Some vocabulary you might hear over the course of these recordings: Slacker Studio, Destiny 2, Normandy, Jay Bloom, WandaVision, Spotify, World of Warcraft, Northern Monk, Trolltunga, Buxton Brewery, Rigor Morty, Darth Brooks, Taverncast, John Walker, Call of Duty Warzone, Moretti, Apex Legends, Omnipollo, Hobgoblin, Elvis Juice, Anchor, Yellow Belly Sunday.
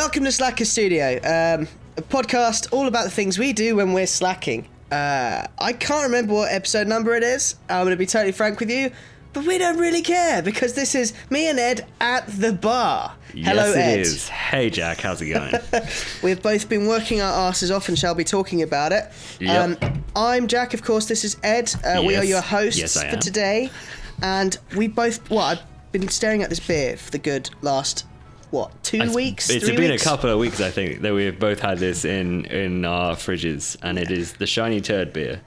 Welcome to Slacker Studio, a podcast all about the things we do when we're slacking. I can't remember what episode number it is, I'm going to be totally frank with you, but we don't really care because this is me and Ed at the bar. Hello, yes, Ed. It is. Hey, Jack, how's it going? We've both been working our asses off and shall be talking about it. Yep. I'm Jack, of course, this is Ed. We are your hosts for today, and we both, I've been staring at this beer for the good last It's been a couple of weeks, I think, that we've both had this in our fridges, and it is the Shiny Turd beer.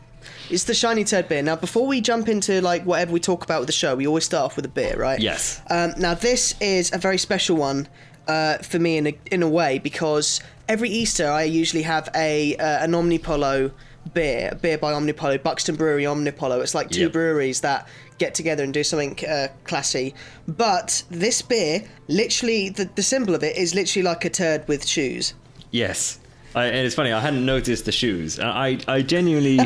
It's the Shiny Turd beer. Now, before we jump into like whatever we talk about with the show, we always start off with a beer, right? Yes. Now, this is a very special one for me in a way, because every Easter I usually have an Omnipollo beer by Omnipollo, Buxton Brewery Omnipollo. It's like two breweries that get together and do something classy. But this beer, literally, the symbol of it is literally like a turd with shoes. Yes. And it's funny, I hadn't noticed the shoes. I genuinely,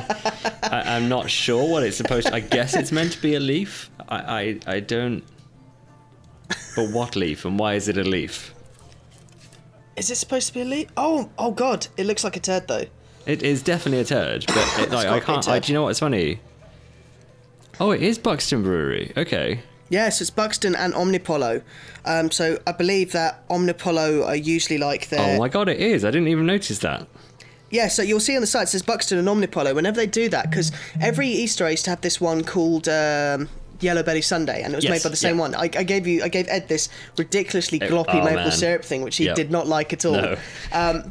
I'm not sure what it's supposed to. I guess it's meant to be a leaf. I don't. But what leaf and why is it a leaf? Is it supposed to be a leaf? Oh God, it looks like a turd though. It is definitely a turd, but I can't. Do you know what's funny? Oh, it is Buxton Brewery. Okay. Yes, it's Buxton and Omnipollo. So I believe that Omnipollo are usually like their... Oh my God, it is. I didn't even notice that. Yeah, so you'll see on the site it says Buxton and Omnipollo. Whenever they do that, because every Easter I used to have this one called Yellow Belly Sunday, and it was made by the same one. I gave Ed this ridiculously gloppy maple syrup thing, which he did not like at all. No.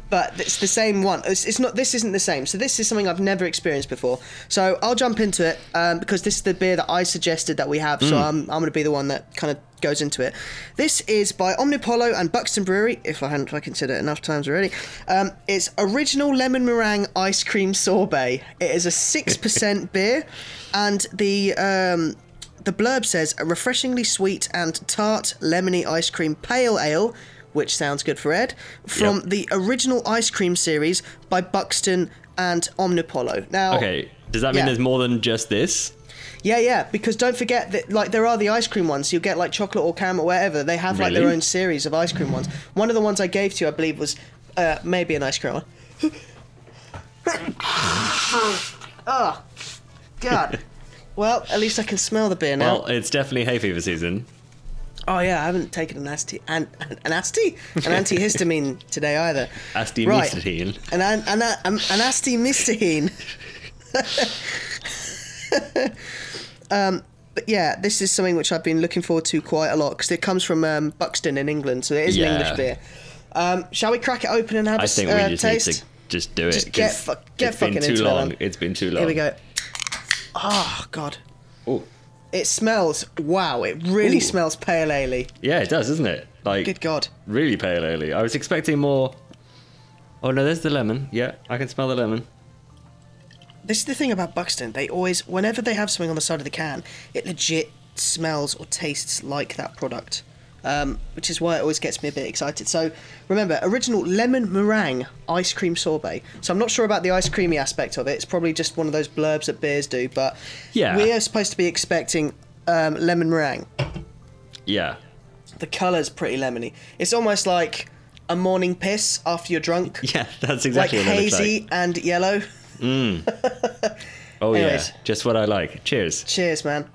But it's the same one. It's not. This isn't the same. So this is something I've never experienced before. So I'll jump into it because this is the beer that I suggested that we have. So I'm going to be the one that kind of goes into it. This is by Omnipollo and Buxton Brewery, if I hadn't fucking said it enough times already. It's Original Lemon Meringue Ice Cream Sorbet. It is a 6% beer, and the blurb says, a refreshingly sweet and tart lemony ice cream pale ale, which sounds good for Ed, from the original ice cream series by Buxton and Omnipollo. Now, okay, does that mean there's more than just this? Yeah, because don't forget that like there are the ice cream ones. You'll get like chocolate or caramel, whatever. They have like their own series of ice cream ones. One of the ones I gave to you, I believe, was maybe an ice cream one. Oh, God. Well, at least I can smell the beer now. Well, it's definitely hay fever season. Oh, yeah, I haven't taken an antihistamine today either. Astimistahine. Right. An astimistahine. But yeah, this is something which I've been looking forward to quite a lot, because it comes from Buxton in England, so it is an English beer. Shall we crack it open and have a taste? I think we just need to just do it. Just get fucking into it. It's been too long. Here we go. Oh, God. Ooh. It smells, wow, it really smells pale ale-y. Yeah, it does, doesn't it? Like, good God. Really pale ale-y. I was expecting more... Oh, no, there's the lemon. Yeah, I can smell the lemon. This is the thing about Buxton. They always, whenever they have something on the side of the can, it legit smells or tastes like that product, which is why it always gets me a bit excited. So, remember, original lemon meringue ice cream sorbet. So I'm not sure about the ice creamy aspect of it. It's probably just one of those blurbs that beers do, but we are supposed to be expecting lemon meringue. Yeah. The colour's pretty lemony. It's almost like a morning piss after you're drunk. Yeah, that's exactly what it looks like. Hazy and yellow. Mm. Oh, anyways. Yeah, just what I like. Cheers. Cheers, man.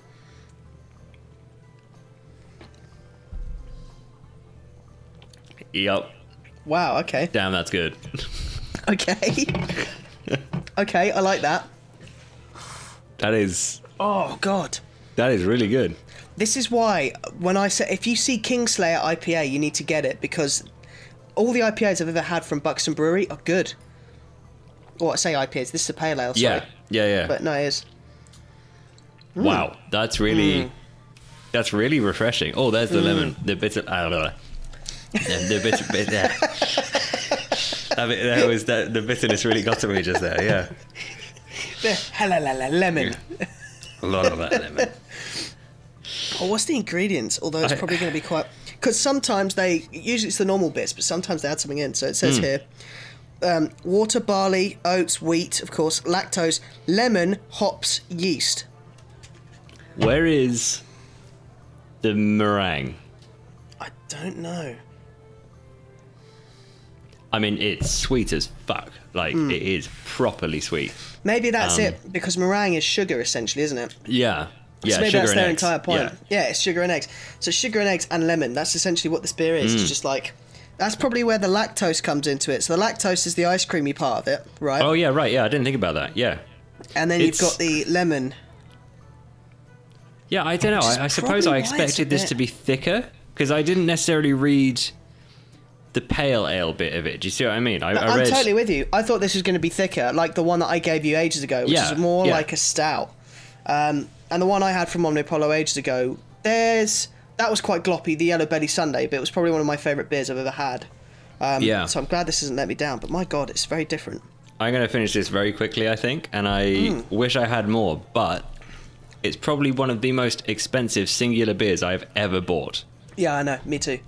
Yup. Wow, okay. Damn, that's good. Okay. Okay, I like that. That is... Oh, God. That is really good. This is why, when I say... If you see Kingslayer IPA, you need to get it, because all the IPAs I've ever had from Buxton Brewery are good. Or I say IPAs, this is a pale ale, sorry. Yeah. But no, it is. Mm. Wow, that's really... Mm. That's really refreshing. Oh, there's the lemon. The bit of... The bitter, yeah. The bitterness really got to me just there, yeah. Lemon. A lot of that lemon. Oh, what's the ingredients? Although it's probably going to be quite... Because sometimes usually it's the normal bits, but sometimes they add something in. So it says here, water, barley, oats, wheat, of course, lactose, lemon, hops, yeast. Where is the meringue? I don't know. I mean, it's sweet as fuck. Like, it is properly sweet. Maybe that's it, because meringue is sugar, essentially, isn't it? Yeah. Yeah, so maybe that's their entire point. Yeah. It's sugar and eggs. So sugar and eggs and lemon, that's essentially what this beer is. It's just like... That's probably where the lactose comes into it. So the lactose is the ice creamy part of it, right? Oh, yeah, right. Yeah, I didn't think about that. Yeah. And then you've got the lemon. Yeah, I don't know. I suppose I expected this to be thicker, because I didn't necessarily read... the pale ale bit of it. Do you see what I mean? I'm totally with you. I thought this was going to be thicker, like the one that I gave you ages ago, which is more like a stout. And the one I had from Omnipollo ages ago, that was quite gloppy, the Yellow Belly Sunday, but it was probably one of my favourite beers I've ever had. So I'm glad this hasn't let me down, but my God, it's very different. I'm going to finish this very quickly, I think, and I wish I had more, but it's probably one of the most expensive singular beers I've ever bought. Yeah, I know, me too.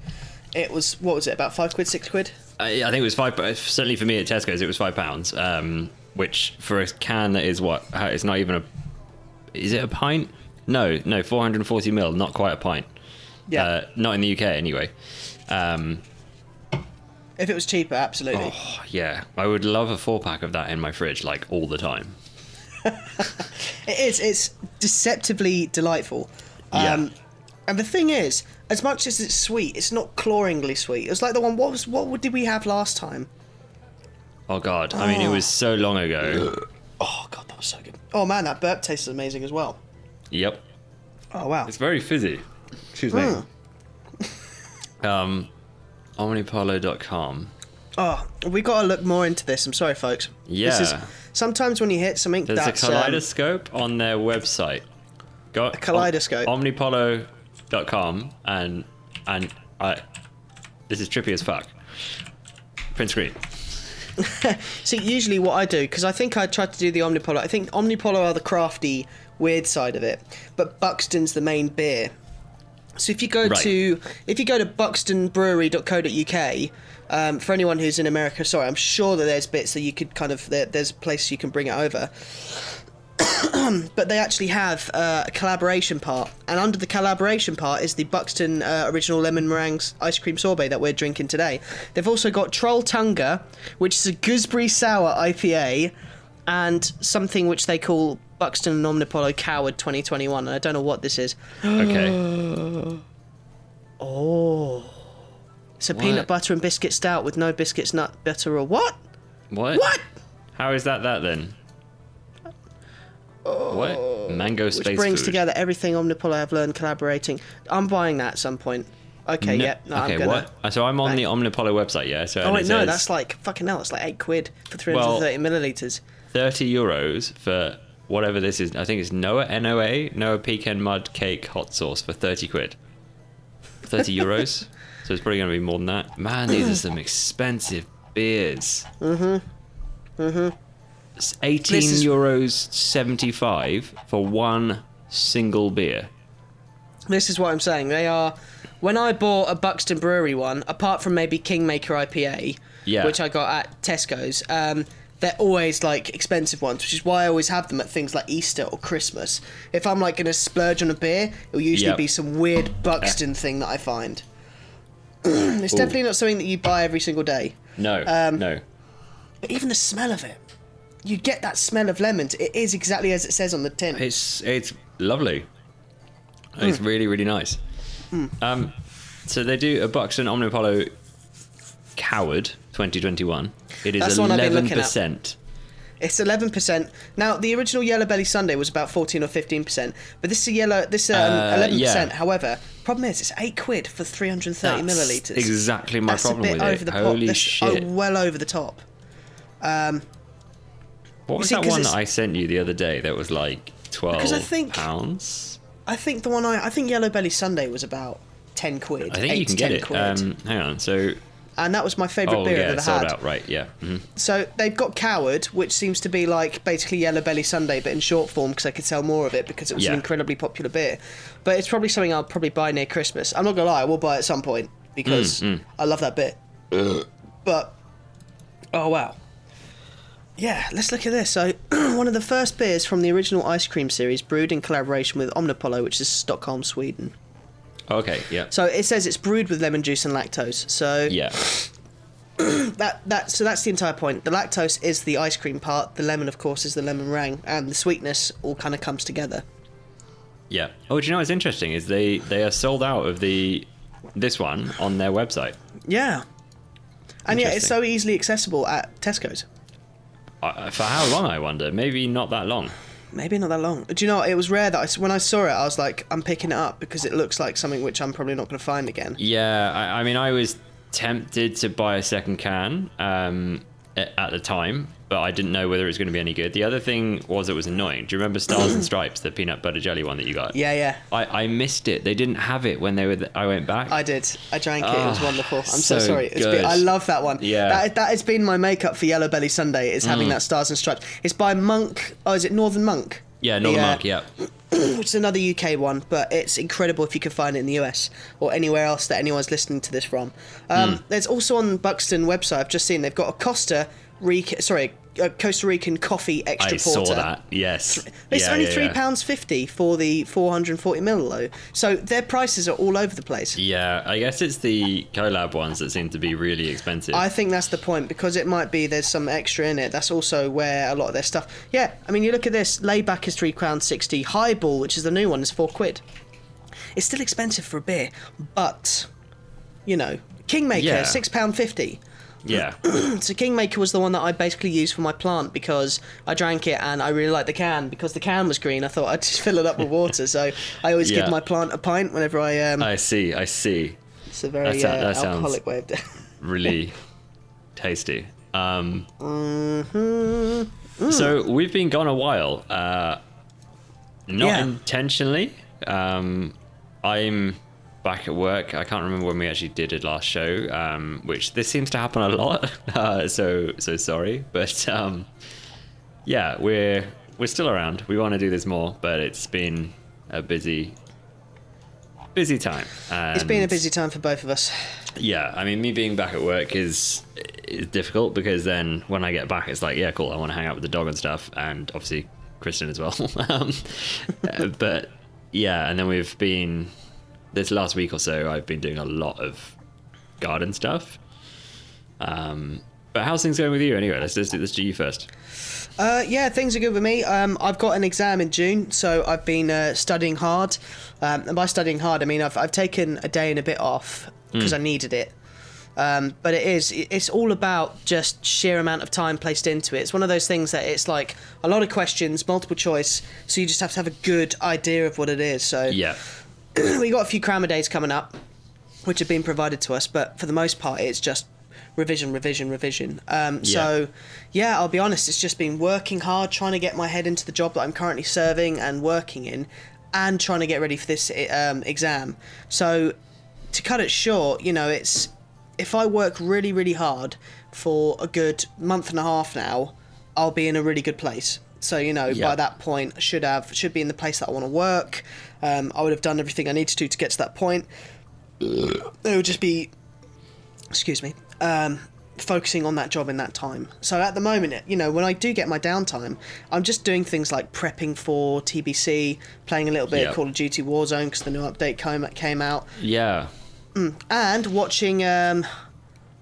It was, what was it, about £5, £6? I think it was £5, certainly for me at Tesco's it was £5, which for a can that is what, it's not even is it a pint? No, 440ml, not quite a pint. Yeah. Not in the UK anyway. If it was cheaper, absolutely. Oh, yeah, I would love a 4-pack of that in my fridge, like, all the time. It's deceptively delightful. Yeah. And the thing is, as much as it's sweet, it's not clawingly sweet. It was like the one, what did we have last time? Oh, God. I mean, it was so long ago. Oh, God, that was so good. Oh, man, that burp tasted amazing as well. Yep. Oh, wow. It's very fizzy. Excuse me. Omnipollo.com. Oh, we got to look more into this. I'm sorry, folks. Yeah. This is, sometimes when you hit something that's... There's a kaleidoscope on their website. A kaleidoscope. Omnipollo... .com and I this is trippy as fuck. Print screen. See, usually what I do, because I think I tried to do the Omnipollo. I think Omnipollo are the crafty, weird side of it, but Buxton's the main beer. So if you go to buxtonbrewery.co.uk, for anyone who's in America, sorry, I'm sure that there's bits that you could kind of there's places you can bring it over. But they actually have a collaboration part, and under the collaboration part is the Buxton Original Lemon Meringue Ice Cream Sorbet that we're drinking today. They've also got Trolltunga, which is a Gooseberry Sour IPA, and something which they call Buxton and Omnipollo Coward 2021, and I don't know what this is. Okay. Oh. It's a peanut butter and biscuit stout with no biscuits, nut, butter, or what? What? How is that then? Oh, what? Mango space which brings food. Together everything Omnipollo I've learned collaborating. I'm buying that at some point. Okay, no. Okay, I'm gonna... what? So I'm on the Omnipollo website, yeah? So says, that's like, fucking hell, that's like £8 for 330 millilitres. €30 for whatever this is. I think it's Noa Pecan Mud Cake Hot Sauce for £30. €30? So it's probably going to be more than that. Man, these are some expensive beers. Mm-hmm. €18.75 for one single beer. This is what I'm saying. They are... When I bought a Buxton Brewery one, apart from maybe Kingmaker IPA, which I got at Tesco's, they're always, like, expensive ones, which is why I always have them at things like Easter or Christmas. If I'm, like, going to splurge on a beer, it'll usually be some weird Buxton thing that I find. It's definitely not something that you buy every single day. No. But even the smell of it. You get that smell of lemons. It is exactly as it says on the tin. It's lovely. It's really, really nice. So they do a Buxton Omnipollo Coward 2021. It is 11%. It's 11%. Now, the original Yellow Belly Sunday was about 14 or 15%, but this is 11%. Yeah. However, problem is it's £8 for 330 millilitres. Exactly my problem with it. That's a bit over the top. Holy shit! Well over the top. What was that one that I sent you the other day that was like £12? I think the one I think Yellow Belly Sunday was about £10. I think you can get it. Hang on, so... And that was my favourite beer I've ever had. Sold out, right, yeah. Mm-hmm. So they've got Coward, which seems to be like basically Yellow Belly Sunday, but in short form, because I could sell more of it because it was an incredibly popular beer. But it's probably something I'll probably buy near Christmas. I'm not going to lie, I will buy it at some point because I love that bit. But, oh wow. Yeah, let's look at this. So, one of the first beers from the original ice cream series, brewed in collaboration with Omnipollo, which is Stockholm, Sweden. Okay, yeah. So it says it's brewed with lemon juice and lactose. So, yeah, So that's the entire point. The lactose is the ice cream part. The lemon, of course, is the lemon meringue, and the sweetness all kind of comes together. Yeah. Oh, do you know what's interesting is they are sold out of this one on their website. Yeah. And yet it's so easily accessible at Tesco's. For how long, I wonder? Maybe not that long. Maybe not that long. Do you know, it was rare that when I saw it, I was like, I'm picking it up because it looks like something which I'm probably not going to find again. Yeah, I mean, I was tempted to buy a second can at the time, but I didn't know whether it was going to be any good. The other thing was it was annoying. Do you remember Stars and Stripes, the peanut butter jelly one that you got? Yeah, yeah. I missed it. They didn't have it when I went back. I did. I drank it. It was wonderful. I'm so sorry. I love that one. Yeah. That has been my makeup for Yellow Belly Sunday, is having that Stars and Stripes. It's by Monk. Oh, is it Northern Monk? Yeah, Northern Monk, yeah. Which is another UK one, but it's incredible if you can find it in the US or anywhere else that anyone's listening to this from. There's also on the Buxton website, I've just seen, they've got Costa Rican coffee extra porter. I saw that, yes. It's only £3.50 for the 440ml, though. So their prices are all over the place. Yeah, I guess it's the collab ones that seem to be really expensive. I think that's the point, because it might be there's some extra in it. That's also where a lot of their stuff... Yeah, I mean, you look at this. Layback is £3.60. Highball, which is the new one, is £4. It's still expensive for a beer, but, you know, Kingmaker, £6.50. Yeah. So Kingmaker was the one that I basically used for my plant because I drank it and I really liked the can. Because the can was green, I thought I'd just fill it up with water. So I always give my plant a pint whenever I... I see. It's a very alcoholic way of doing it. Really tasty. So we've been gone a while. Not intentionally. I'm... back at work. I can't remember when we actually did it last show, which this seems to happen a lot. So sorry, but we're still around. We want to do this more, but it's been a busy time. And it's been a busy time for both of us. Yeah, I mean, me being back at work is difficult because then when I get back, it's like, yeah, cool. I want to hang out with the dog and stuff, and obviously Kristen as well. But yeah, and then we've been. This last week or so, I've been doing a lot of garden stuff. But how's things going with you anyway? Let's do you first. Yeah, things are good with me. I've got an exam in June, so I've been studying hard. And by studying hard, I mean I've taken a day and a bit off because I needed it. But it's all about just sheer amount of time placed into it. It's one of those things that it's like a lot of questions, multiple choice, so you just have to have a good idea of what it is. So yeah. We got a few crammer days coming up, which have been provided to us, but for the most part, it's just revision. So, yeah, I'll be honest, it's just been working hard, trying to get my head into the job that I'm currently serving and working in, and trying to get ready for this exam. So, to cut it short, you know, it's if I work really, really hard for a good month and a half now, I'll be in a really good place. So, you know, by that point, I should be in the place that I want to work. I would have done everything I need to do to get to that point. It would just be, focusing on that job in that time. So at the moment, you know, when I do get my downtime, I'm just doing things like prepping for TBC, playing a little bit of Call of Duty Warzone because the new update came out. Yeah. And watching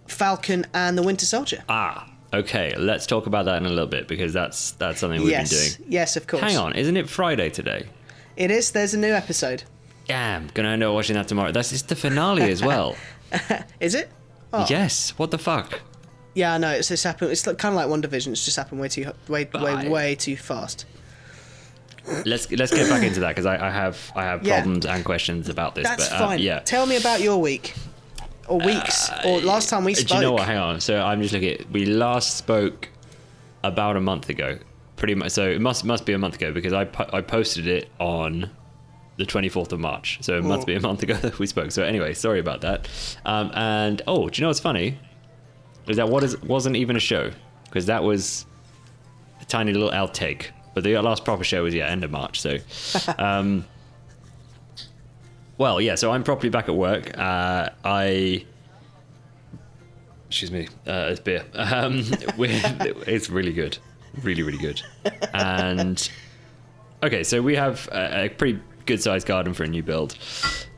Falcon and the Winter Soldier. Ah. Okay, let's talk about that in a little bit because that's something we've been doing. Yes, of course. Hang on, isn't it Friday today? It is. There's a new episode. Yeah, I'm going to end up watching that tomorrow. It's the finale as well. Is it? Oh. Yes. What the fuck? Yeah, I know. It's happened. It's kind of like WandaVision. It's just happened way too fast. Let's get back into that because I have problems and questions about this. That's fine. Yeah. Tell me about your week. Or weeks, or last time we spoke. Do you know what? Hang on. So I'm just looking. We last spoke about a month ago, pretty much. So it must be a month ago because I posted it on the 24th of March. So it must be a month ago that we spoke. So anyway, sorry about that. And do you know what's funny? Is that wasn't even a show because that was a tiny little outtake. But the last proper show was end of March. So. Well, yeah, so I'm properly back at work. Excuse me, it's beer. It's really good. Really, really good. And, okay, so we have a pretty good-sized garden for a new build.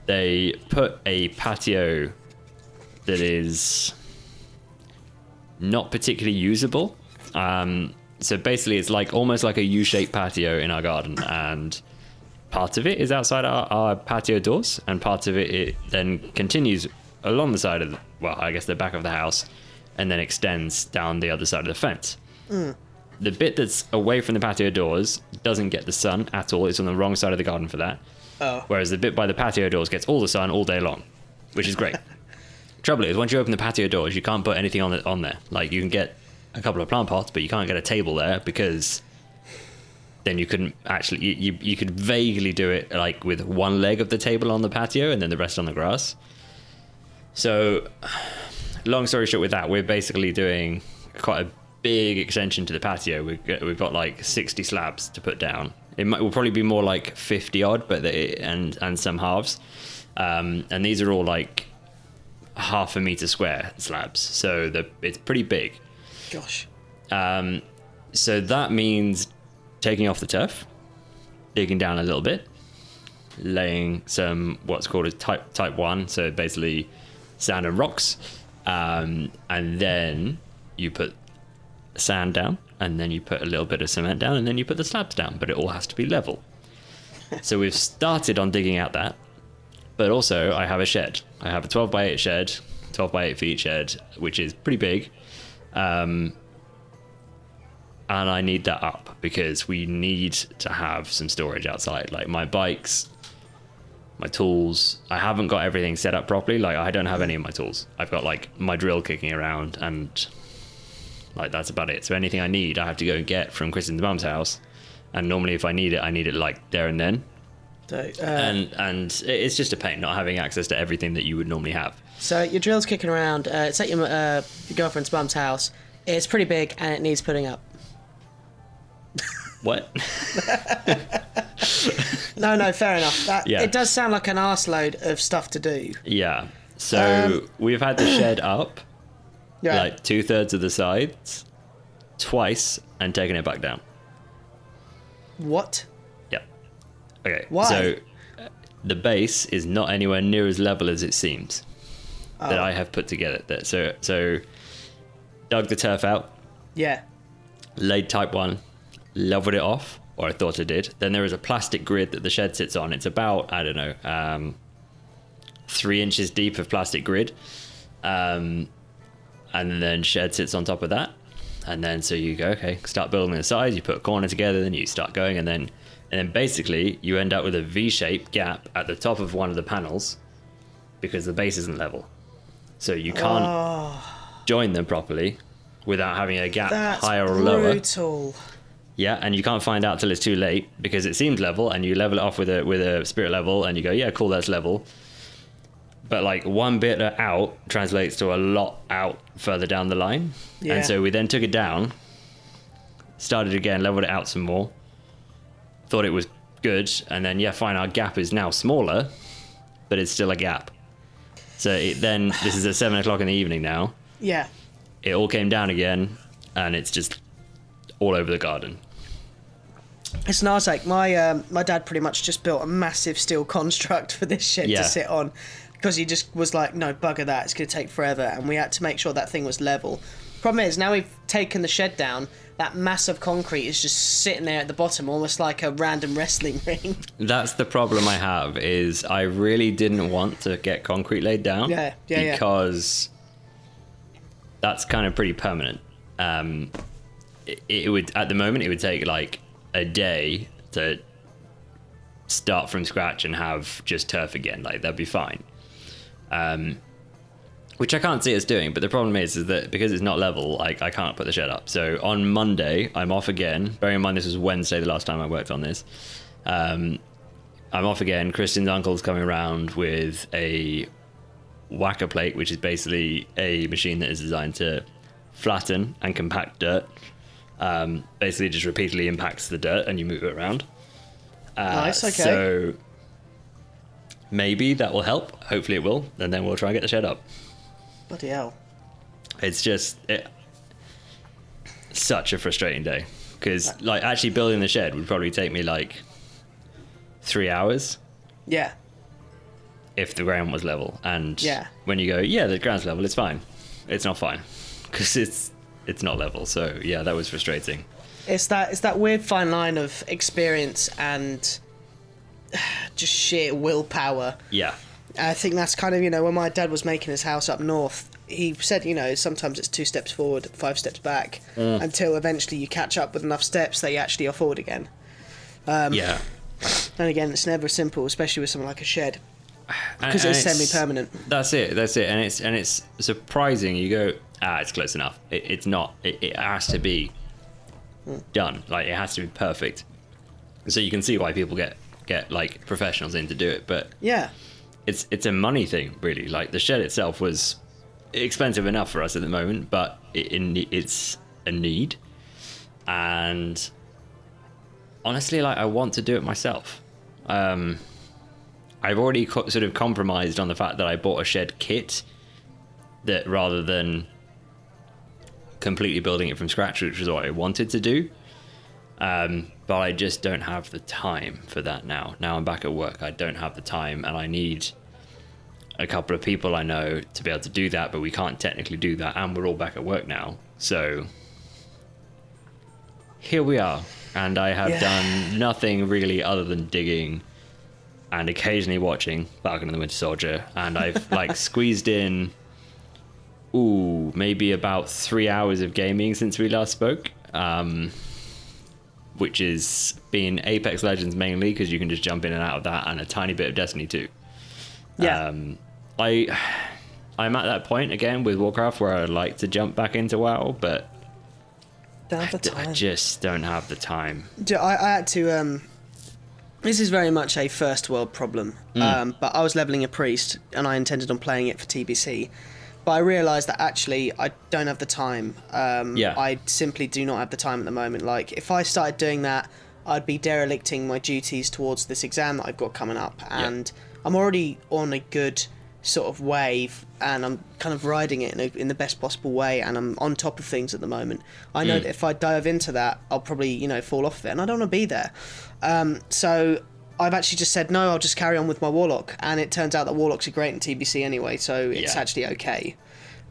They put a patio that is not particularly usable. So basically it's like almost like a U-shaped patio in our garden, and part of it is outside our patio doors, and part of it then continues along the side of the, well, I guess the back of the house, and then extends down the other side of the fence. Mm. The bit that's away from the patio doors doesn't get the sun at all. It's on the wrong side of the garden for that. Oh. Whereas the bit by the patio doors gets all the sun all day long, which is great. Trouble is, once you open the patio doors, you can't put anything on there. Like, you can get a couple of plant pots, but you can't get a table there, because then you couldn't actually... You could vaguely do it, like, with one leg of the table on the patio and then the rest on the grass. So, long story short with that, we're basically doing quite a big extension to the patio. We've got like 60 slabs to put down. It will probably be more like 50 odd, but and some halves. And these are all like 1/2 meter square slabs, so it's pretty big. Gosh. So that means taking off the turf, digging down a little bit, laying some what's called a type 1, so basically sand and rocks, and then you put sand down, and then you put a little bit of cement down, and then you put the slabs down, but it all has to be level. So we've started on digging out that, but also I have a shed. I have a 12 by 8 feet shed, which is pretty big, and I need that up because we need to have some storage outside, like my bikes, my tools. I haven't got everything set up properly. Like, I don't have any of my tools. I've got like my drill kicking around, and like, that's about it. So anything I need, I have to go and get from Kristen's mum's house. And normally if I need it like there and then. And it's just a pain not having access to everything that you would normally have. So your drill's kicking around. It's at your girlfriend's mum's house. It's pretty big and it needs putting up. What? No, fair enough. It does sound like an arseload of stuff to do. Yeah. So we've had the shed up. Yeah. Like 2/3 of the sides twice and taking it back down. What? Yeah. Okay. Why? So the base is not anywhere near as level as it seems that I have put together. So dug the turf out. Yeah. Laid type 1, leveled it off, or I thought I did. Then there is a plastic grid that the shed sits on. It's about, 3 inches deep of plastic grid. And then shed sits on top of that. And then so you go, okay, start building the sides, you put a corner together, then you start going, and then basically you end up with a V-shaped gap at the top of one of the panels because the base isn't level. So you can't join them properly without having a gap higher or lower. That's brutal. Yeah, and you can't find out till it's too late because it seems level and you level it off with a spirit level and you go, yeah, cool, that's level. But like one bit out translates to a lot out further down the line. Yeah. And so we then took it down, started again, leveled it out some more, thought it was good. And then, yeah, fine, our gap is now smaller, but it's still a gap. So this is at 7:00 in the evening now. Yeah. It all came down again and it's just all over the garden. It's an arsehole. My dad pretty much just built a massive steel construct for this shed to sit on. Because he just was like, no, bugger that, it's going to take forever. And we had to make sure that thing was level. Problem is, now we've taken the shed down, that mass of concrete is just sitting there at the bottom, almost like a random wrestling ring. That's the problem I have, is I really didn't want to get concrete laid down. Yeah. Because that's kind of pretty permanent. It would take like a day to start from scratch and have just turf again. Like, that'd be fine. Which I can't see us doing, but the problem is that because it's not level, I can't put the shed up. So on Monday, I'm off again. Bearing in mind this was Wednesday the last time I worked on this. I'm off again. Kristen's uncle's coming around with a whacker plate, which is basically a machine that is designed to flatten and compact dirt. Basically just repeatedly impacts the dirt and you move it around. Nice, okay. So maybe that will help. Hopefully it will. And then we'll try and get the shed up. Bloody hell. It's just such a frustrating day. Because actually building the shed would probably take me like 3 hours. Yeah. If the ground was level. And when you go, yeah, the ground's level, it's fine. It's not fine. because it's not level. So yeah, that was frustrating. It's that weird fine line of experience and just sheer willpower. Yeah. I think that's kind of, you know, when my dad was making his house up north, he said, you know, sometimes it's 2 steps forward, 5 steps back, until eventually you catch up with enough steps that you actually are forward again. Yeah. And again, it's never simple, especially with something like a shed, because it's semi-permanent. That's it. And it's surprising. You go, it's close enough. It's not. It has to be done. Like, it has to be perfect. So you can see why people get like professionals in to do it. But yeah, it's a money thing, really. Like, the shed itself was expensive enough for us at the moment, but it's a need. And honestly, like, I want to do it myself. I've already sort of compromised on the fact that I bought a shed kit, that rather than completely building it from scratch, which was what I wanted to do. But I just don't have the time for that now. Now I'm back at work, I don't have the time, and I need a couple of people I know to be able to do that, but we can't technically do that, and we're all back at work now. So here we are, and I have done nothing really other than digging and occasionally watching Falcon and the Winter Soldier, and I've like squeezed in maybe about 3 hours of gaming since we last spoke, which has been Apex Legends mainly, because you can just jump in and out of that, and a tiny bit of Destiny 2. Yeah. I'm at that point again with Warcraft where I'd like to jump back into WoW, but I just don't have the time. I had to... this is very much a first world problem, but I was leveling a priest, and I intended on playing it for TBC. But I realised that actually I don't have the time. I simply do not have the time at the moment. Like, if I started doing that, I'd be derelicting my duties towards this exam that I've got coming up. And I'm already on a good sort of wave, and I'm kind of riding it in the best possible way, and I'm on top of things at the moment. I know that if I dive into that, I'll probably, you know, fall off of it, and I don't want to be there. So I've actually just said, no, I'll just carry on with my Warlock. And it turns out that Warlocks are great in TBC anyway, so it's actually okay.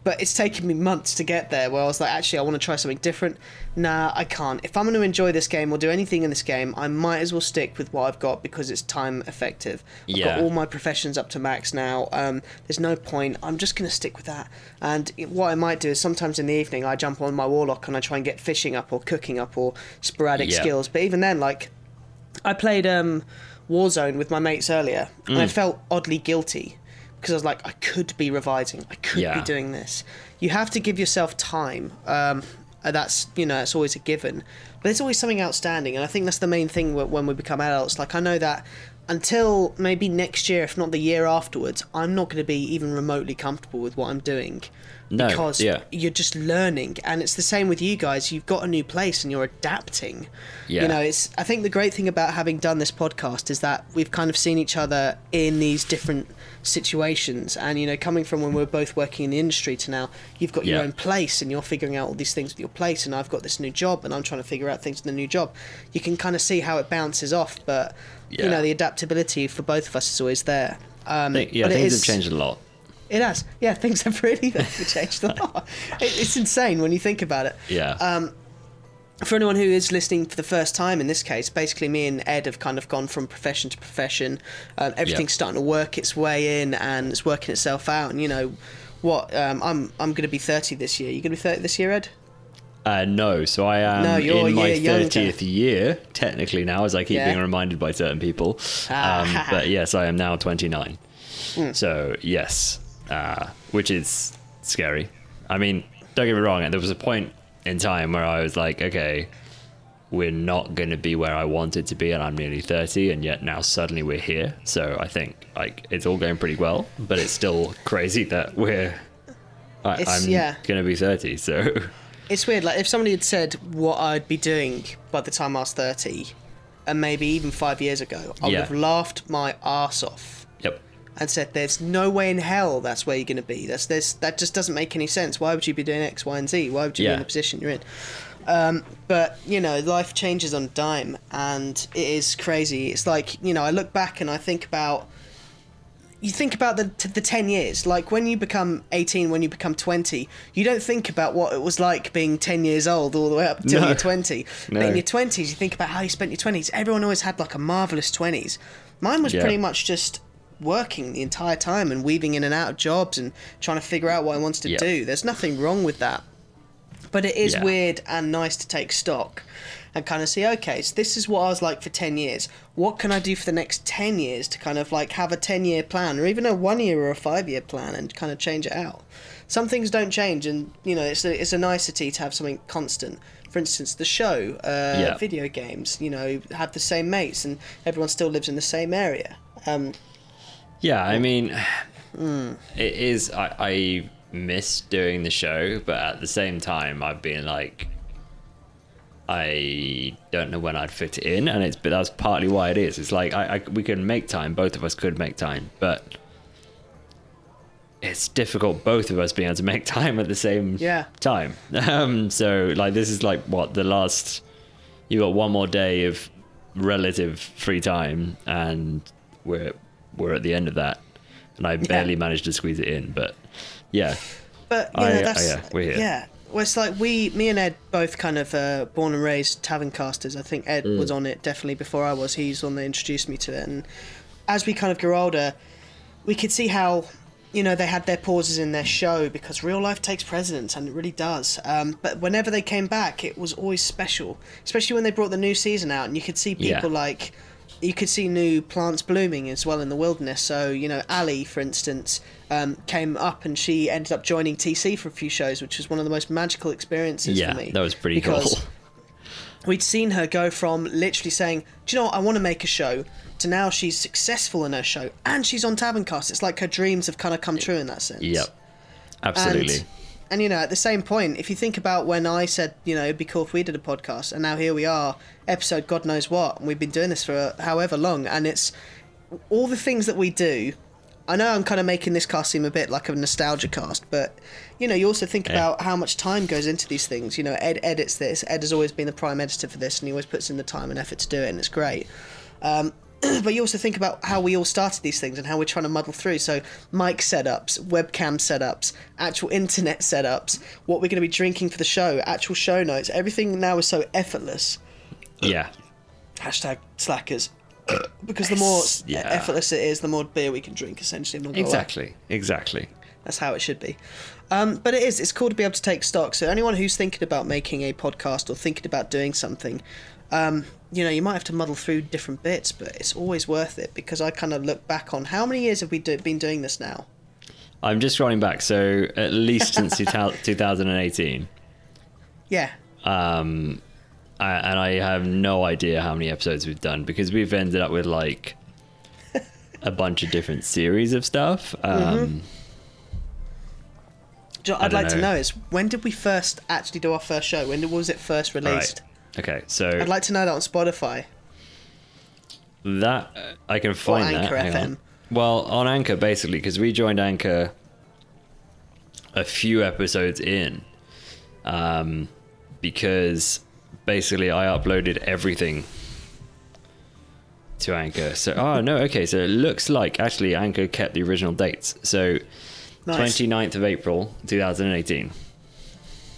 But it's taken me months to get there, where I was like, actually, I want to try something different. Nah, I can't. If I'm going to enjoy this game or do anything in this game, I might as well stick with what I've got, because it's time effective. I've got all my professions up to max now. There's no point. I'm just going to stick with that. And what I might do is sometimes in the evening, I jump on my Warlock and I try and get fishing up or cooking up or sporadic skills. But even then, like, I played... Warzone with my mates earlier, and I felt oddly guilty, because I was like, I could be revising, I could be doing this. You have to give yourself time. That's, you know, it's always a given, but it's always something outstanding. And I think that's the main thing when we become adults. Like, I know that until maybe next year, if not the year afterwards, I'm not going to be even remotely comfortable with what I'm doing. No, because you're just learning. And it's the same with you guys. You've got a new place and you're adapting. Yeah. You know, I think the great thing about having done this podcast is that we've kind of seen each other in these different situations. And, you know, coming from when we were both working in the industry to now, you've got your own place and you're figuring out all these things with your place. And I've got this new job and I'm trying to figure out things in the new job. You can kind of see how it bounces off. But, you know, the adaptability for both of us is always there. Things have changed a lot. It has. Yeah, things have really changed a lot. It's insane when you think about it. Yeah. For anyone who is listening for the first time in this case, basically me and Ed have kind of gone from profession to profession. Everything's starting to work its way in, and it's working itself out. And you know what? I'm going to be 30 this year. You going to be 30 this year, Ed? No. So I am in my 30th year, technically now, as I keep being reminded by certain people. But yes, I am now 29. So yes. Which is scary. I mean, don't get me wrong, there was a point in time where I was like, okay, we're not going to be where I wanted to be, and I'm nearly 30, and yet now suddenly we're here. So I think like it's all going pretty well, but it's still crazy that I'm going to be 30. So it's weird. Like if somebody had said what I'd be doing by the time I was 30, and maybe even 5 years ago, I would have laughed my arse off. Yep. And said, there's no way in hell that's where you're going to be. That just doesn't make any sense. Why would you be doing X, Y, and Z? Why would you be in the position you're in? But, you know, life changes on a dime, and it is crazy. It's like, you know, I look back and I think about you think about the 10 years, like when you become 18, when you become 20, you don't think about what it was like being 10 years old all the way up until you're 20. But in your 20s, you think about how you spent your 20s. Everyone always had like a marvellous 20s. Mine was pretty much just working the entire time and weaving in and out of jobs and trying to figure out what I wanted to do. There's nothing wrong with that. But it is weird and nice to take stock and kind of see, okay, so this is what I was like for 10 years. What can I do for the next 10 years to kind of like have a 10-year plan or even a 1-year or a 5-year plan and kind of change it out? Some things don't change and, you know, it's a nicety to have something constant. For instance, the show, video games, you know, had the same mates and everyone still lives in the same area. It is... I miss doing the show, but at the same time, I've been like... I don't know when I'd fit it in, and that's partly why it is. It's like we can make time. Both of us could make time, but it's difficult. Both of us being able to make time at the same time. So like this is like what the last. You got one more day of relative free time, and we're at the end of that, and I barely managed to squeeze it in. But we're here. Yeah. Well, it's like me and Ed both kind of born and raised Taverncasters. I think Ed was on it definitely before I was. He's the one that introduced me to it. And as we kind of grew older, we could see how, you know, they had their pauses in their show because real life takes precedence, and it really does. But whenever they came back, it was always special, especially when they brought the new season out. And you could see people like... You could see new plants blooming as well in the wilderness. So, you know, Ali, for instance, came up and she ended up joining TC for a few shows, which was one of the most magical experiences for me. Yeah, that was pretty cool. We'd seen her go from literally saying, do you know what, I want to make a show, to now she's successful in her show and she's on Taverncast. It's like her dreams have kind of come true in that sense. Yep, absolutely. And, you know, at the same point, if you think about when I said, you know, it'd be cool if we did a podcast, and now here we are, episode God knows what, and we've been doing this for however long, and it's all the things that we do. I know I'm kind of making this cast seem a bit like a nostalgia cast, but, you know, you also think about how much time goes into these things. You know, Ed edits this. Ed has always been the prime editor for this, and he always puts in the time and effort to do it, and it's great. But you also think about how we all started these things and how we're trying to muddle through. So mic setups, webcam setups, actual internet setups, what we're going to be drinking for the show, actual show notes. Everything now is so effortless. Yeah. Hashtag slackers. Because the more effortless it is, the more beer we can drink, essentially. Exactly. That's how it should be. But it is. It's cool to be able to take stock. So anyone who's thinking about making a podcast or thinking about doing something... you know, you might have to muddle through different bits, but it's always worth it because I kind of look back on how many years have we been doing this now? I'm just running back, so at least since 2018. Yeah. And I have no idea how many episodes we've done because we've ended up with like a bunch of different series of stuff. I'd like to know is when did we first actually do our first show? When was it first released? Right. Okay, so... I'd like to know that on Spotify. That, I can find that. Or Anchor FM. Well, on Anchor, basically, because we joined Anchor a few episodes in. Because, basically, I uploaded everything to Anchor. So, so it looks like, actually, Anchor kept the original dates. So, nice. 29th of April, 2018.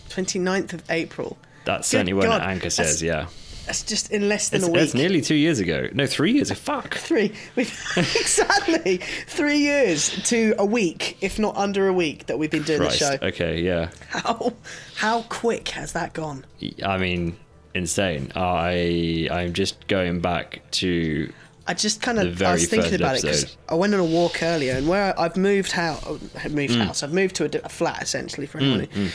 29th of April. That's certainly when Anchor says, That's just in less than a week. That's nearly 2 years ago. No, 3 years. Fuck. Exactly. 3 years to a week, if not under a week, that we've been doing the show. Okay, yeah. How quick has that gone? I mean, insane. I'm just going back to... I was thinking about it because I went on a walk earlier, and where I've moved house. I've moved to a flat, essentially, for everybody.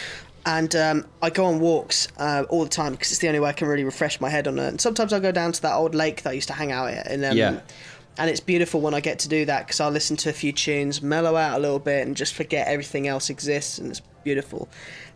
And I go on walks all the time because it's the only way I can really refresh my head on it. And sometimes I go down to that old lake that I used to hang out at. And, and it's beautiful when I get to do that because I'll listen to a few tunes, mellow out a little bit, and just forget everything else exists. And it's beautiful.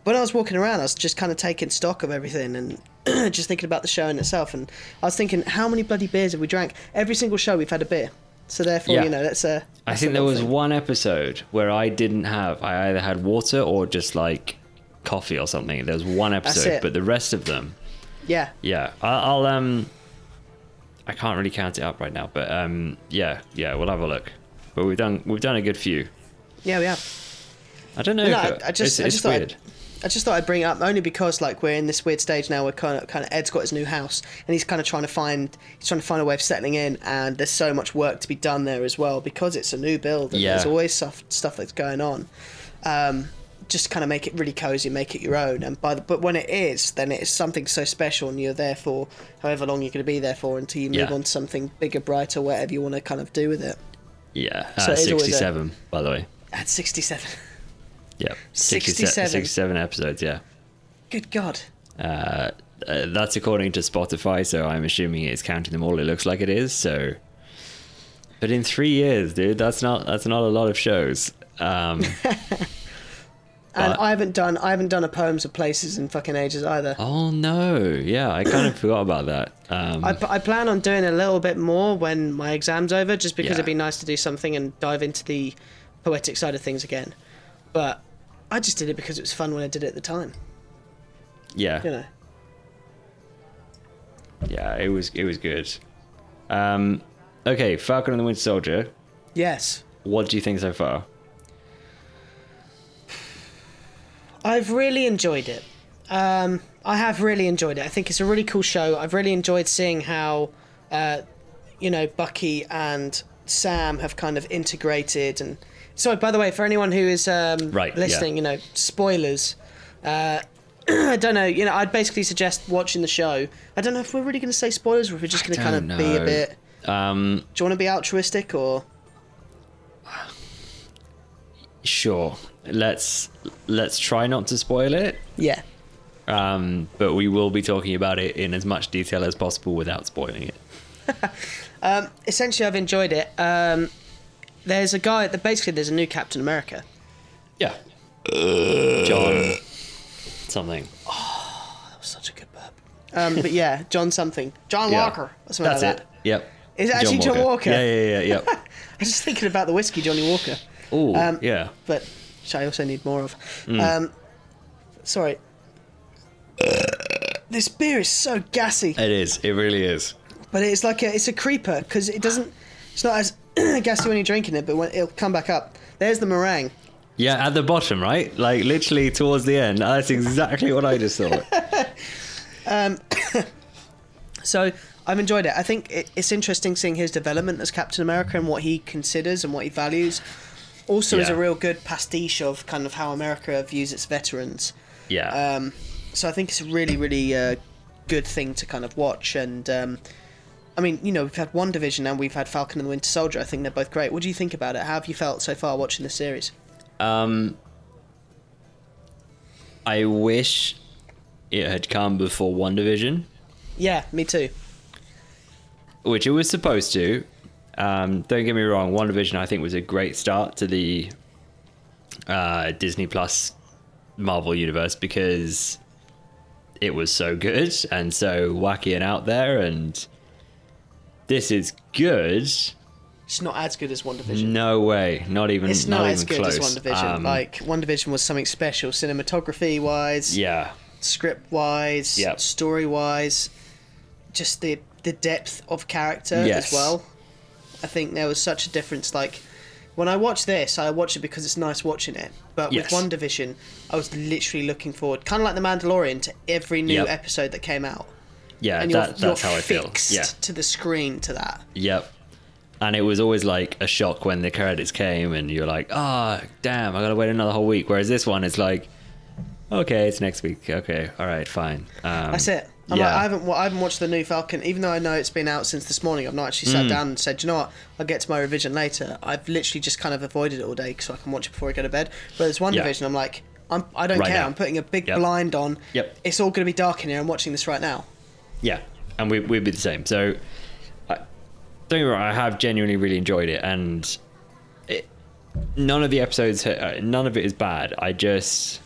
But when I was walking around, I was just kind of taking stock of everything and just thinking about the show in itself. And I was thinking, how many bloody beers have we drank? Every single show we've had a beer. So therefore, you know, that's a... I think there was one episode where I either had water or just like... coffee or something. There was one episode, but the rest of them I'll I can't really count it up right now, but we'll have a look. but we've done a good few. Yeah, we have. I don't know. No, I just thought I'd bring it up only because like we're in this weird stage now where kind of Ed's got his new house and he's kind of trying to find a way of settling in, and there's so much work to be done there as well because it's a new build and there's always stuff that's going on. Just kind of make it really cozy, make it your own, but when it is, then it's something so special, and you're there for however long you're going to be there for until you move on to something bigger, brighter, whatever you want to kind of do with it. Yeah, so 67 by the way. At 67. Yeah, 67 episodes. Yeah. Good God. That's according to Spotify, so I'm assuming it's counting them all. It looks like it is. So, but in 3 years, dude, that's not a lot of shows. And I haven't done a Poems of Places in fucking ages either. Oh no, yeah, I kind of forgot about that. I plan on doing a little bit more when my exam's over, just because it'd be nice to do something and dive into the poetic side of things again. But I just did it because it was fun when I did it at the time. Yeah. You know. Yeah, it was good. Okay, Falcon and the Winter Soldier. Yes. What do you think so far? I've really enjoyed it. I have really enjoyed it. I think it's a really cool show. I've really enjoyed seeing how, Bucky and Sam have kind of integrated. And so, by the way, for anyone who is listening, spoilers. I don't know. I'd basically suggest watching the show. I don't know if we're really going to say spoilers, or if we're just going to kind of be a bit. Do you want to be altruistic or? Sure. Let's try not to spoil it. Yeah. But we will be talking about it in as much detail as possible without spoiling it. Essentially, I've enjoyed it. There's a guy that basically there's a new Captain America. Yeah. John something. Oh, that was such a good burp. But yeah, John something. John Walker. That's like it. That. Yep. Is it actually John Walker? Yeah. I was just thinking about the whiskey, Johnny Walker. Oh, yeah. But which I also need more of. Sorry. This beer is so gassy. It is. It really is. But it's like it's a creeper because it doesn't. It's not as gassy when you're drinking it, but when it'll come back up. There's the meringue. Yeah, at the bottom, right? Like literally towards the end. That's exactly what I just thought. So I've enjoyed it. I think it's interesting seeing his development as Captain America and what he considers and what he values. Also is a real good pastiche of kind of how America views its veterans. Yeah. So I think it's a really, really good thing to kind of watch. And, we've had WandaVision and we've had Falcon and the Winter Soldier. I think they're both great. What do you think about it? How have you felt so far watching this series? I wish it had come before WandaVision. Yeah, me too. Which it was supposed to. Don't get me wrong, WandaVision I think was a great start to the Disney Plus Marvel universe because it was so good and so wacky and out there, and this is good. It's not as good as WandaVision. No way, not even close. It's not as good as WandaVision. WandaVision was something special, cinematography-wise, script-wise, story-wise, just the depth of character as well. I think there was such a difference. Like when I watch this, I watch it because it's nice watching it. But with WandaVision, I was literally looking forward, kind of like The Mandalorian, to every new episode that came out. Yeah, and that's how I feel. You're fixed to the screen to that. Yep. And it was always like a shock when the credits came, and you're like, "Ah, oh, damn, I gotta wait another whole week." Whereas this one, it's like, "Okay, it's next week. Okay, all right, fine." That's it. Like, I haven't watched the new Falcon, even though I know it's been out since this morning. I've not actually sat down and said, you know what, I'll get to my revision later. I've literally just kind of avoided it all day so I can watch it before I go to bed. But there's WandaVision, I'm like, I don't care. Now. I'm putting a big blind on. Yep. It's all going to be dark in here. I'm watching this right now. Yeah, and we'd be the same. So, don't get me wrong, I have genuinely really enjoyed it. And none of the episodes, none of it is bad. It's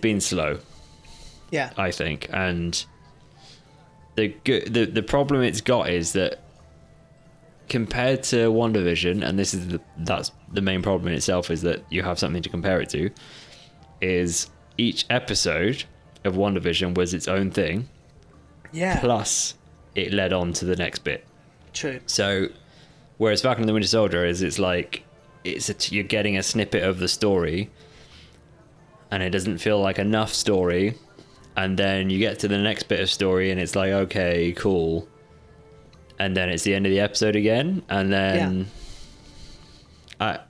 been slow. Yeah, I think, and the problem it's got is that compared to WandaVision, and this is that's the main problem in itself, is that you have something to compare it to. Is each episode of WandaVision was its own thing. Yeah. Plus, it led on to the next bit. True. So Whereas Falcon and the Winter Soldier is, it's like, it's a, you're getting a snippet of the story, and it doesn't feel like enough story. And then you get to the next bit of story, and it's like, okay, cool. And then it's the end of the episode again, and then I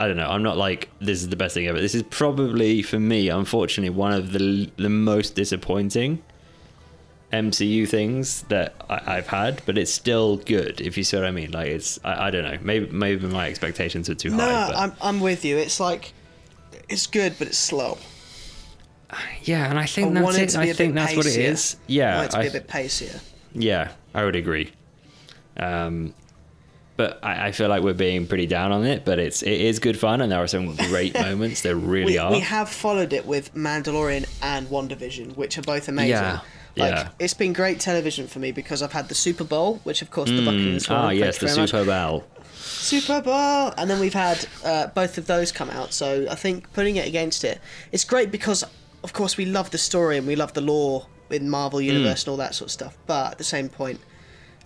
don't know. I'm not like, this is the best thing ever. This is probably, for me, unfortunately, one of the most disappointing MCU things that I've had, but it's still good, if you see what I mean. Like, it's, I don't know. Maybe my expectations were too high. But I'm with you. It's like, it's good, but it's slow. Yeah, and I think that's it. I think that's what it is. Yeah, I want it to be a bit pacier. Yeah, I would agree. But I feel like we're being pretty down on it, but it is good fun, and there are some great moments. There really are. We have followed it with Mandalorian and WandaVision, which are both amazing. Yeah. Like, it's been great television for me because I've had the Super Bowl, which of course the Buccaneers won. Yes, the Super Bowl. Super Bowl, and then we've had both of those come out. So I think putting it against it, it's great because of course we love the story and we love the lore in Marvel Universe and all that sort of stuff. But at the same point,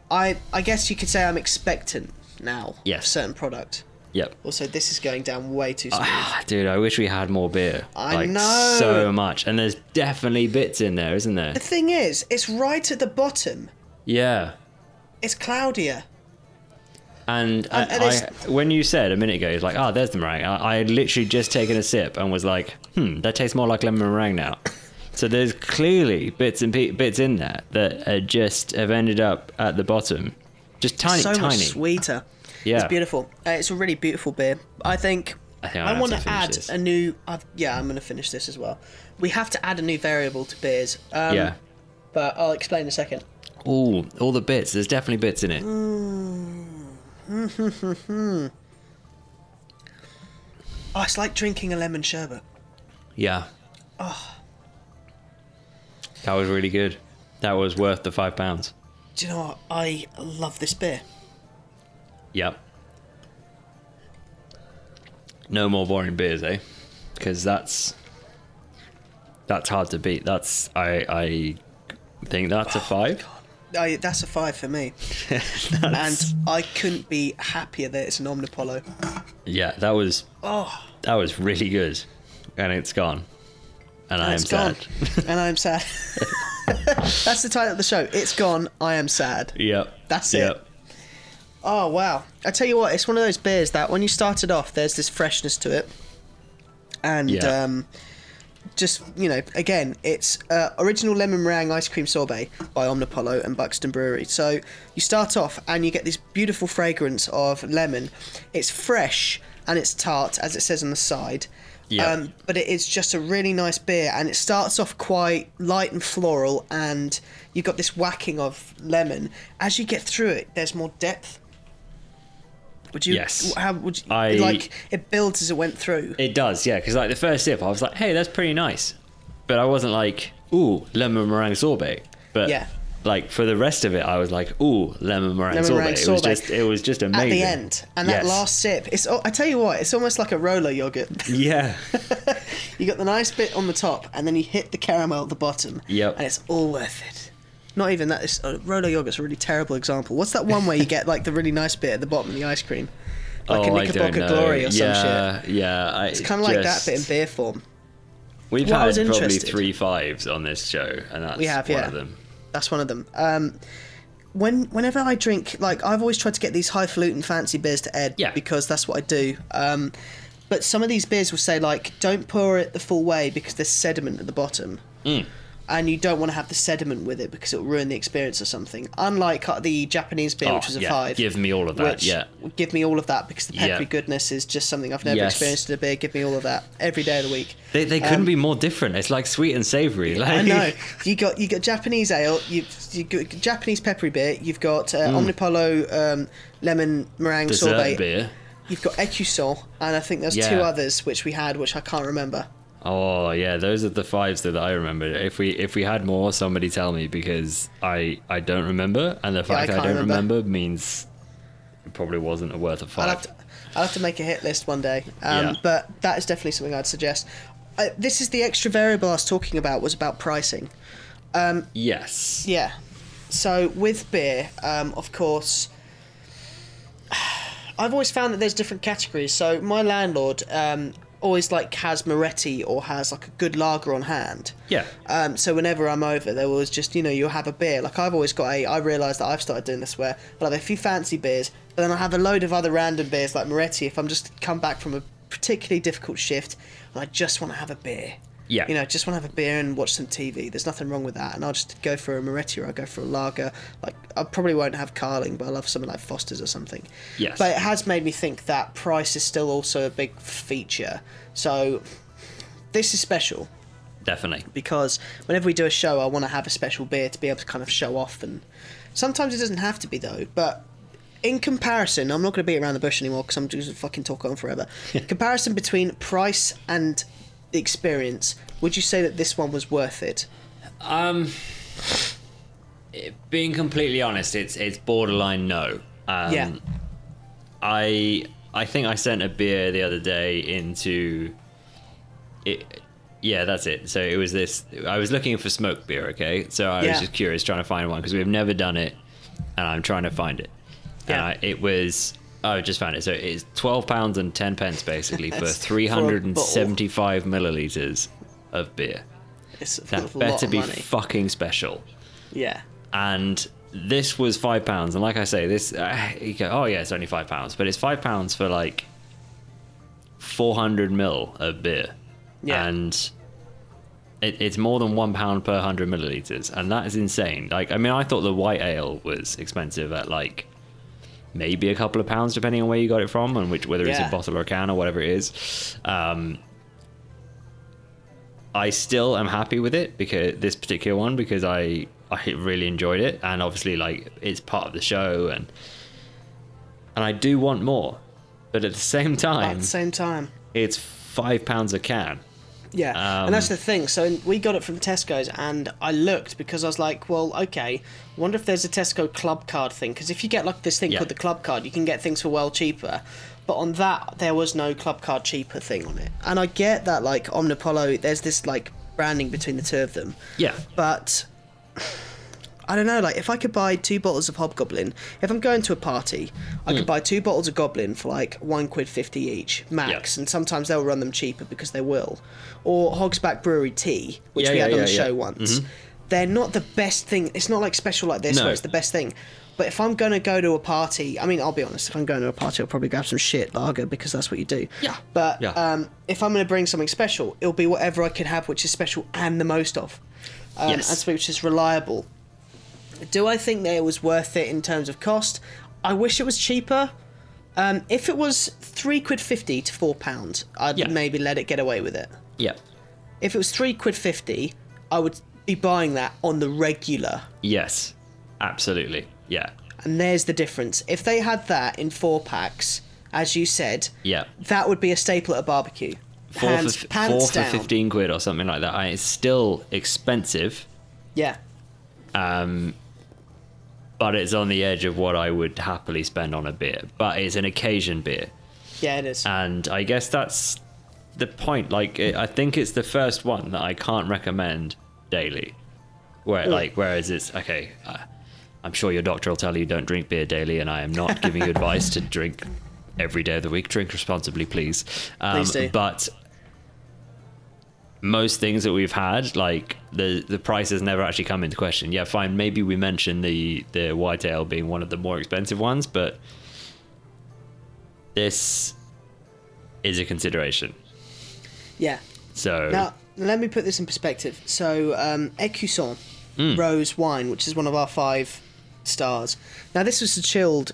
I guess you could say I'm expectant now of a certain product. Yep. Also, this is going down way too smooth. Dude, I wish we had more beer. I know. So much. And there's definitely bits in there, isn't there? The thing is, it's right at the bottom. Yeah. It's cloudier. And when you said a minute ago, it's like, there's the meringue. I had literally just taken a sip and was like, that tastes more like lemon meringue now. So there's clearly bits in there that are just have ended up at the bottom. Just tiny. Much sweeter. Yeah. It's beautiful. It's a really beautiful beer. I think I want to add this. I'm going to finish this as well. We have to add a new variable to beers. But I'll explain in a second. Ooh, all the bits. There's definitely bits in it. Oh, it's like drinking a lemon sherbet. Yeah. Oh. That was really good. That was worth the £5. Do you know what? I love this beer. Yep. No more boring beers, eh? Because that's hard to beat. That's I think that's a 5. That's a 5 for me. And I couldn't be happier that it's an Omnipollo. Yeah, that was really good, and it's gone. And I am sad. That's the title of the show. It's gone. I am sad. Yep. That's it. Oh, wow. I tell you what, it's one of those beers that when you start it off, there's this freshness to it. And just, you know, again, it's original lemon meringue ice cream sorbet by Omnipollo and Buxton Brewery. So you start off and you get this beautiful fragrance of lemon. It's fresh and it's tart, as it says on the side. Yeah. But it is just a really nice beer, and it starts off quite light and floral, and you've got this whacking of lemon. As you get through it, there's more depth. It builds as it went through. It does, yeah, because like the first sip, I was like, hey, that's pretty nice. But I wasn't like, ooh, lemon meringue sorbet. But like for the rest of it, I was like, ooh, lemon meringue sorbet. It was just amazing. At the end, and that last sip, I tell you what, it's almost like a roller yogurt. Yeah. You got the nice bit on the top, and then you hit the caramel at the bottom. Yep. And it's all worth it. Not even that. Roller yogurt's a really terrible example. What's that one where you get like the really nice bit at the bottom of the ice cream? Like a Knickerbocker Glory or some shit. Yeah, it's kind of like that but in beer form. We've had probably 3 5s on this show, and that's one of them. That's one of them. Whenever I drink, like I've always tried to get these highfalutin fancy beers to Ed because that's what I do. But some of these beers will say like, don't pour it the full way because there's sediment at the bottom. Mm. And you don't want to have the sediment with it because it'll ruin the experience or something. Unlike the Japanese beer, which was a 5. Give me all of that, Give me all of that because the peppery goodness is just something I've never experienced in a beer. Give me all of that every day of the week. They couldn't be more different. It's like sweet and savoury. Like... I know. You got Japanese ale, you've got Japanese peppery beer, you've got Omnipollo lemon meringue dessert sorbet. Beer. You've got Ecusson, and I think there's 2 others which we had, which I can't remember. Oh yeah, those are the 5s that I remember. If we had more, somebody tell me because I don't remember, and the fact I don't remember means it probably wasn't worth a 5. I'll have to make a hit list one day. But that is definitely something I'd suggest. This is the extra variable I was talking about was about pricing. Yes. Yeah. So with beer, of course. I've always found that there's different categories. So my landlord always like has Moretti or has like a good lager on hand. Yeah. So whenever I'm over, there was just, you know, you'll have a beer. Like I've always got I realise that I've started doing this where I'll have a few fancy beers, but then I'll have a load of other random beers like Moretti if I'm just come back from a particularly difficult shift and I just want to have a beer. Yeah. You know, just want to have a beer and watch some TV. There's nothing wrong with that. And I'll just go for a Moretti or I'll go for a lager. Like, I probably won't have Carling, but I'll have something like Foster's or something. Yes. But it has made me think that price is still also a big feature. So this is special. Definitely. Because whenever we do a show, I want to have a special beer to be able to kind of show off. And sometimes it doesn't have to be, though. But in comparison, I'm not going to beat around the bush anymore because I'm just going to fucking talk on forever. Comparison between price and the experience, would you say that this one was worth it? Being completely honest, it's borderline no. Yeah. I think I sent a beer the other day into it. Yeah, that's it. So it was this. I was looking for smoked beer. Okay, so I was just curious, trying to find one because we've never done it, and I'm trying to find it. Yeah. It was. I just found it. So it's £12.10 basically for 375 millilitres of beer. That better be fucking special. Yeah. And this was £5. And like I say, this, you go, oh yeah, it's only £5. But it's £5 for like 400 mil of beer. Yeah. And it's more than £1 per 100 millilitres. And that is insane. Like, I mean, I thought the white ale was expensive at like maybe a couple of pounds depending on where you got it from and which, whether it's a bottle or a can or whatever it is. I still am happy with it, because this particular one, because I really enjoyed it, and obviously like it's part of the show, and I do want more, but at the same time it's £5 a can. Yeah, and that's the thing. So we got it from Tesco's, and I looked because I was like, well, okay, I wonder if there's a Tesco club card thing. Because if you get like this thing called the club card, you can get things for well cheaper. But on that, there was no club card cheaper thing on it. And I get that, like, Omnipollo, there's this, like, branding between the two of them. Yeah. But I don't know, like, if I could buy 2 bottles of Hobgoblin, if I'm going to a party, I could buy 2 bottles of Goblin for, like, £1.50 each, max, and sometimes they'll run them cheaper because they will. Or Hogsback Brewery tea, which we had on the show once. Mm-hmm. They're not the best thing. It's not, like, special like this where it's the best thing. But if I'm going to go to a party, I mean, I'll be honest, if I'm going to a party, I'll probably grab some shit lager because that's what you do. Yeah. But if I'm going to bring something special, it'll be whatever I can have which is special and the most of. And which is reliable. Do I think that it was worth it in terms of cost? I wish it was cheaper. If it was £3.50 to £4, I'd maybe let it get away with it. Yeah. If it was £3.50, I would be buying that on the regular. Yes, absolutely. Yeah. And there's the difference. If they had that in 4 packs, as you said, that would be a staple at a barbecue. Four for £15 or something like that. It's still expensive. Yeah. But it's on the edge of what I would happily spend on a beer. But it's an occasion beer. Yeah, it is. And I guess that's the point. Like, I think it's the first one that I can't recommend daily. Whereas it's okay. I'm sure your doctor will tell you don't drink beer daily, and I am not giving you advice to drink every day of the week. Drink responsibly, please. Please do. But most things that we've had, like the price has never actually come into question. Yeah, fine, maybe we mentioned the white ale being one of the more expensive ones, but this is a consideration. Yeah. So now let me put this in perspective. So Ecusson rose wine, which is one of our 5 stars. Now this was the chilled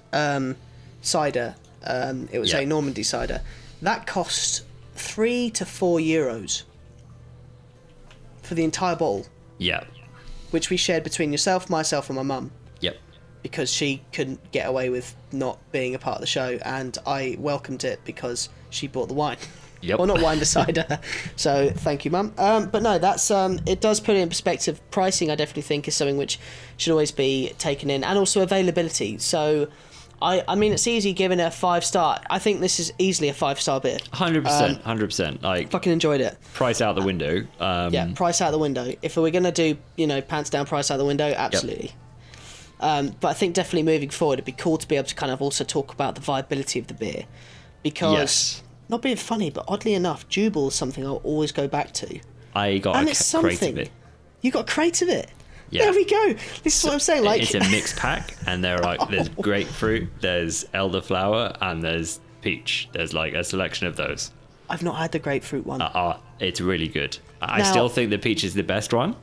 cider. It was a Normandy cider. That cost €3 to €4. For the entire bottle. Yeah. Which we shared between yourself, myself, and my mum. Yep. Because she couldn't get away with not being a part of the show, and I welcomed it because she bought the wine. Yep. Or not wine, the cider. So thank you, Mum. But no, that's it does put it in perspective. Pricing, I definitely think, is something which should always be taken in, and also availability. So I mean, it's easy giving it a 5-star. I think this is easily a 5-star beer. 100%. Like, fucking enjoyed it. Price out the window. Price out the window. If we're going to do, you know, pants down, price out the window, absolutely. But I think definitely moving forward, it'd be cool to be able to kind of also talk about the viability of the beer. Because, yes. Not being funny, but oddly enough, Jubal is something I'll always go back to. I got and a crate of it. You got a crate of it? Yeah. There we go. This is what I'm saying. Like, it's a mixed pack, and they're like, there's grapefruit, there's elderflower, and there's peach. There's like a selection of those. I've not had the grapefruit one. It's really good. I still think the peach is the best one,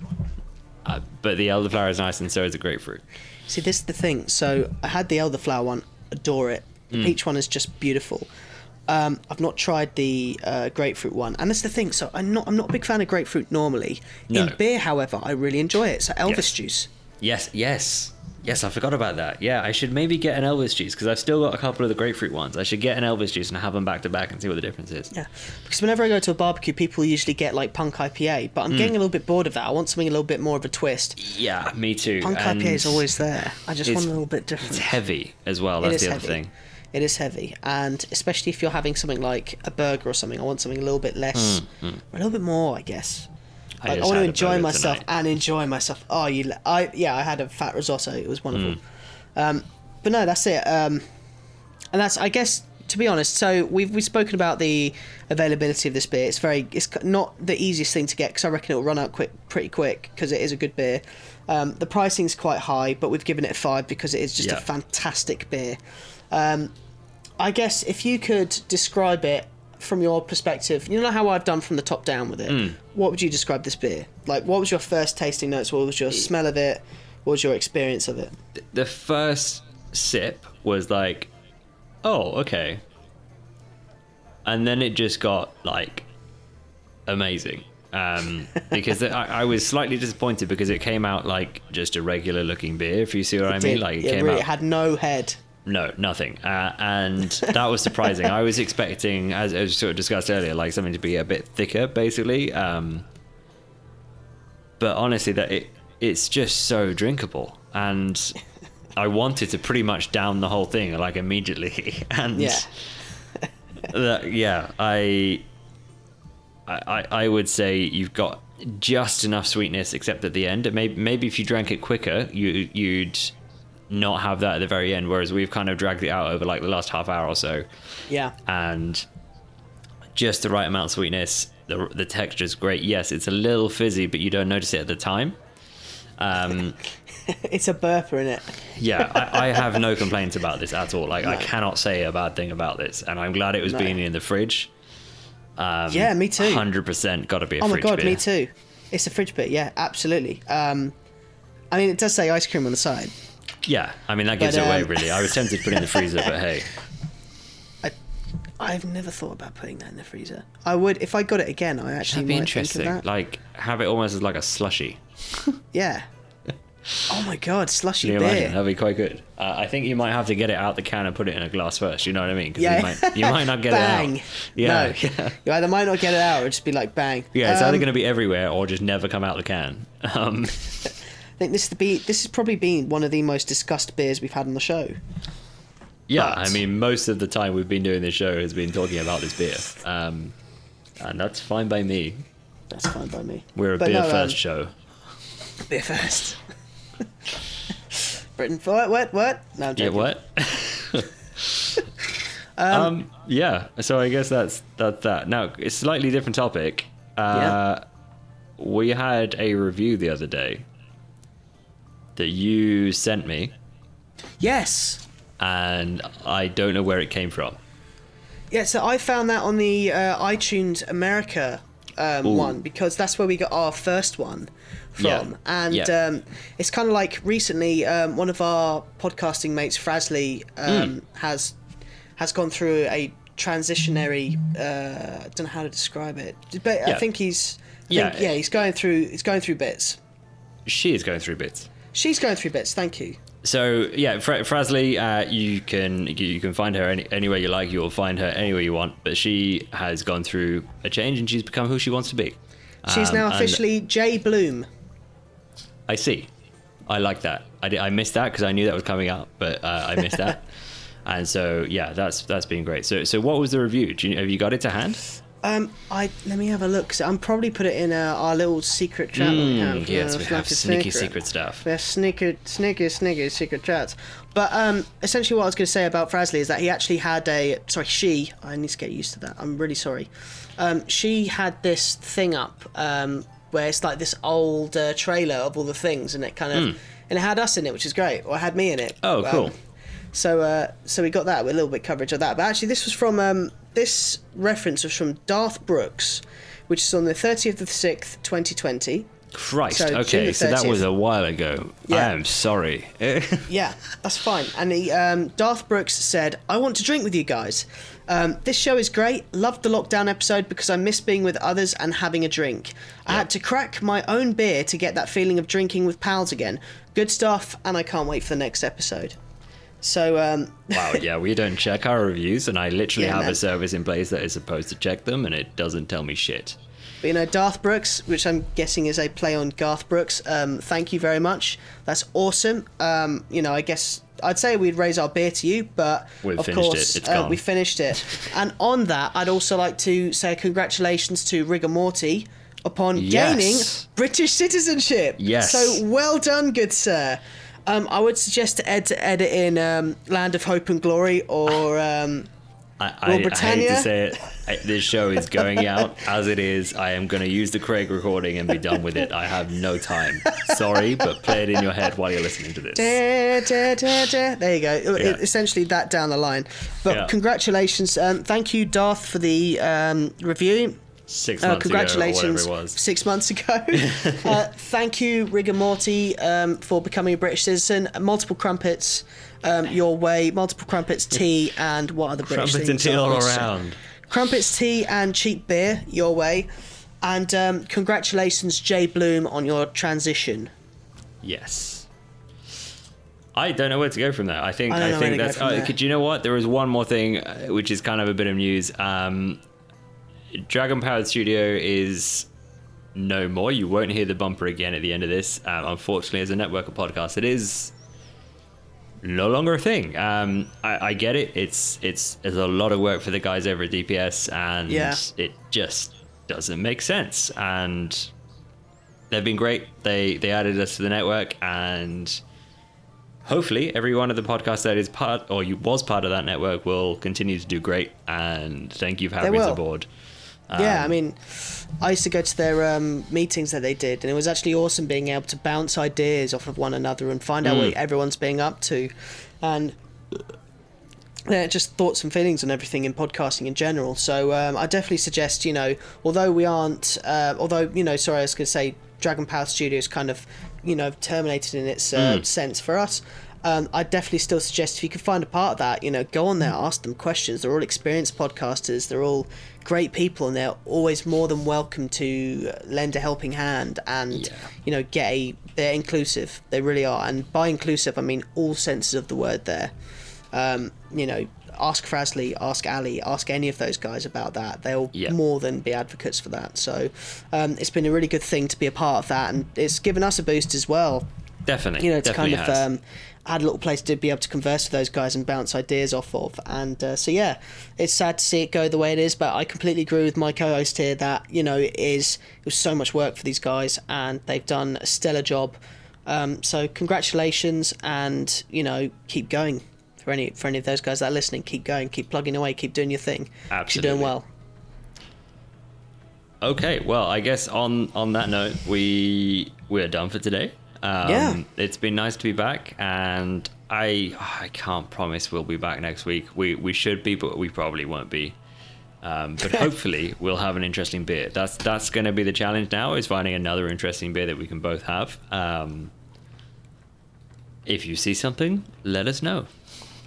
but the elderflower is nice, and so is the grapefruit. See, this is the thing. So I had the elderflower one, adore it. The peach one is just beautiful. I've not tried the grapefruit one, and that's the thing. So I'm not a big fan of grapefruit normally. No. In beer, however, I really enjoy it. So Elvis Juice. Yes. I forgot about that. Yeah, I should maybe get an Elvis Juice because I've still got a couple of the grapefruit ones. I should get an Elvis Juice and have them back to back and see what the difference is. Yeah, because whenever I go to a barbecue, people usually get like Punk IPA, but I'm getting a little bit bored of that. I want something a little bit more of a twist. Yeah, me too. Punk IPA is always there. I just want a little bit different. It's heavy as well. That's the other thing. It is heavy, and especially if you're having something like a burger or something, I want something a little bit less, a little bit more, I guess. I want to enjoy myself tonight. And enjoy myself. Oh, I had a fat risotto. It was wonderful. But no, that's it. And that's, I guess, to be honest. So we've spoken about the availability of this beer. It's not the easiest thing to get because I reckon it'll run out pretty quick because it is a good beer. The pricing's quite high, but we've given it 5 because it is just a fantastic beer. I guess if you could describe it from your perspective, you know how I've done from the top down with it. What would you describe this beer? Like, what was your first tasting notes? What was your smell of it? What was your experience of it? The first sip was like, oh, okay. And then it just got, like, amazing. Because I was slightly disappointed because it came out like just a regular looking beer, if you see what I mean. Like, it had no head. No, nothing. And that was surprising. I was expecting, as I sort of discussed earlier, like something to be a bit thicker, basically. But honestly, that it's just so drinkable. And I wanted to pretty much down the whole thing, like, immediately. And I would say you've got just enough sweetness, except at the end. Maybe if you drank it quicker, you'd not have that at the very end, whereas we've kind of dragged it out over like the last half hour or so. Yeah. And just the right amount of sweetness. The texture's great. Yes, it's a little fizzy, but you don't notice it at the time. It's a burper, isn't it? Yeah, I have no complaints about this at all. Like, no. I cannot say a bad thing about this, and I'm glad it was being in the fridge. Yeah, me too. 100% got to be a fridge beer. Oh my God, me too. It's a fridge beer, yeah, absolutely. I mean, it does say ice cream on the side. Yeah, I mean, that gives it away, really. I was tempted to put it in the freezer, but hey. I've never thought about putting that in the freezer. I would, if I got it again, I actually might think of that. That'd be interesting. Like, have it almost as like a slushy. Yeah. Oh my God, slushy beer. That'd be quite good. I think you might have to get it out the can and put it in a glass first, you know what I mean? Because you might not get bang. It out. Yeah. No. Yeah. You either might not get it out or just be like, bang. Yeah, it's either going to be everywhere or just never come out the can. I think this has probably been one of the most discussed beers we've had on the show. Yeah, but I mean, most of the time we've been doing this show has been talking about this beer. And that's fine by me. That's fine by me. We're a beer first show. Beer first. Britain, what? No, I'm joking. Yeah, what? Yeah, so I guess that's that. Now, it's a slightly different topic. We had a review the other day that you sent me. Yes. And I don't know where it came from. Yeah, so I found that on the iTunes America one, because that's where we got our first one from. Yeah. And it's kind of like recently one of our podcasting mates, Frasley, has gone through a transitionary, I don't know how to describe it, but I think he's going through bits. She is going through bits. She's going through bits, thank you. So, yeah, Frasley, you can find her anywhere you like. You'll find her anywhere you want. But she has gone through a change and she's become who she wants to be. She's now officially Jay Bloom. I see. I like that. I missed that because I knew that was coming up, but I missed that. And so, yeah, that's been great. So what was the review? Have you got it to hand? Let me have a look. So I'm probably put it in our little secret chat. Yes, we have sneaky secret stuff. We have sneaky secret chats. But essentially, what I was going to say about Frasley is that he actually had she. I need to get used to that. I'm really sorry. She had this thing up where it's like this old trailer of all the things, and it kind of and it had us in it, which is great, or had me in it. Oh, cool. So we got that with a little bit of coverage of that. But actually, this was from this reference was from Darth Brooks, which is on the 30th of the 6th, 2020. Christ, so okay, so that was a while ago. Yeah. I am sorry. Yeah, that's fine. And Darth Brooks said, "I want to drink with you guys. This show is great. Loved the lockdown episode because I miss being with others and having a drink. I had to crack my own beer to get that feeling of drinking with pals again. Good stuff, and I can't wait for the next episode." So wow, yeah, we don't check our reviews, and I literally have a service in place that is supposed to check them, and it doesn't tell me shit. But you know, Darth Brooks, which I'm guessing is a play on Garth Brooks, thank you very much. That's awesome. You know, I guess I'd say we'd raise our beer to you, but we've of course it. We finished it. And on that, I'd also like to say congratulations to Rigor Morty upon gaining British citizenship. Yes. So well done, good sir. I would suggest to Ed to edit in Land of Hope and Glory or Britannia. I hate to say it. This show is going out as it is. I am going to use the Craig recording and be done with it. I have no time. Sorry, but play it in your head while you're listening to this. There you go. Yeah. Essentially that down the line. But congratulations. Thank you, Darth, for the review. 6 months congratulations ago, or whatever it was. 6 months ago. Thank you, Rigor Morty, for becoming a British citizen. Multiple crumpets your way, multiple crumpets, tea, and what other British crumpets things? Crumpets and tea all around. Crumpets, tea, and cheap beer your way. And congratulations, Jay Bloom, on your transition. Yes. I don't know where to go from there. I think that's... Do you know what? There is one more thing, which is kind of a bit of news. Dragon Powered Studio is no more. You won't hear the bumper again at the end of this. Unfortunately, as a network of podcasts, it is no longer a thing. I get it. It's a lot of work for the guys over at DPS, and it just doesn't make sense. And they've been great. They added us to the network, and hopefully every one of the podcasts that is part or was part of that network will continue to do great. And thank you for having us aboard. Yeah, I mean, I used to go to their meetings that they did, and it was actually awesome being able to bounce ideas off of one another and find out what everyone's being up to, and just thoughts and feelings on everything in podcasting in general. So I definitely suggest, you know, Dragon Power Studios kind of, you know, terminated in its sense for us. I definitely still suggest if you can find a part of that, you know, go on there, ask them questions. They're all experienced podcasters. They're all great people, and they're always more than welcome to lend a helping hand and, you know, they're inclusive. They really are. And by inclusive, I mean all senses of the word there. You know, ask Frasley, ask Ali, ask any of those guys about that. They'll more than be advocates for that. So it's been a really good thing to be a part of that, and it's given us a boost as well. Definitely. You know, it's kind of... had a little place to be able to converse with those guys and bounce ideas off of, and so it's sad to see it go the way it is, but I completely agree with my co-host here that, you know, it was so much work for these guys, and they've done a stellar job, so congratulations, and, you know, keep going. For any of those guys that are listening, keep going, keep plugging away, keep doing your thing. Absolutely. You're doing well. Okay, well, I guess on that note, we're done for today. It's been nice to be back, and I can't promise we'll be back next week. We should be, but we probably won't be. But hopefully we'll have an interesting beer. That's going to be the challenge now, is finding another interesting beer that we can both have. If you see something, let us know.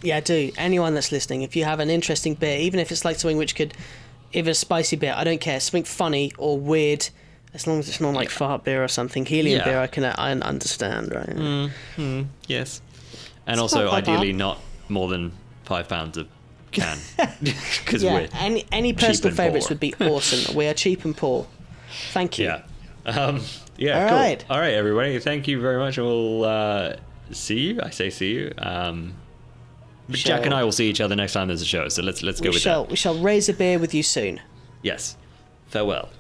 Yeah, do. Anyone that's listening, if you have an interesting beer, even if it's like something which could, if a spicy beer, I don't care, something funny or weird. As long as it's not like fart beer or something, helium beer, I understand, right? Yes, and it's also ideally not more than £5 a can, because we're any personal favourites would be awesome. We are cheap and poor. Thank you. All right, everybody. Thank you very much. We'll see you. I say see you. But Jack and I will see each other next time there's a show. So let's go with that. We shall raise a beer with you soon. Yes. Farewell.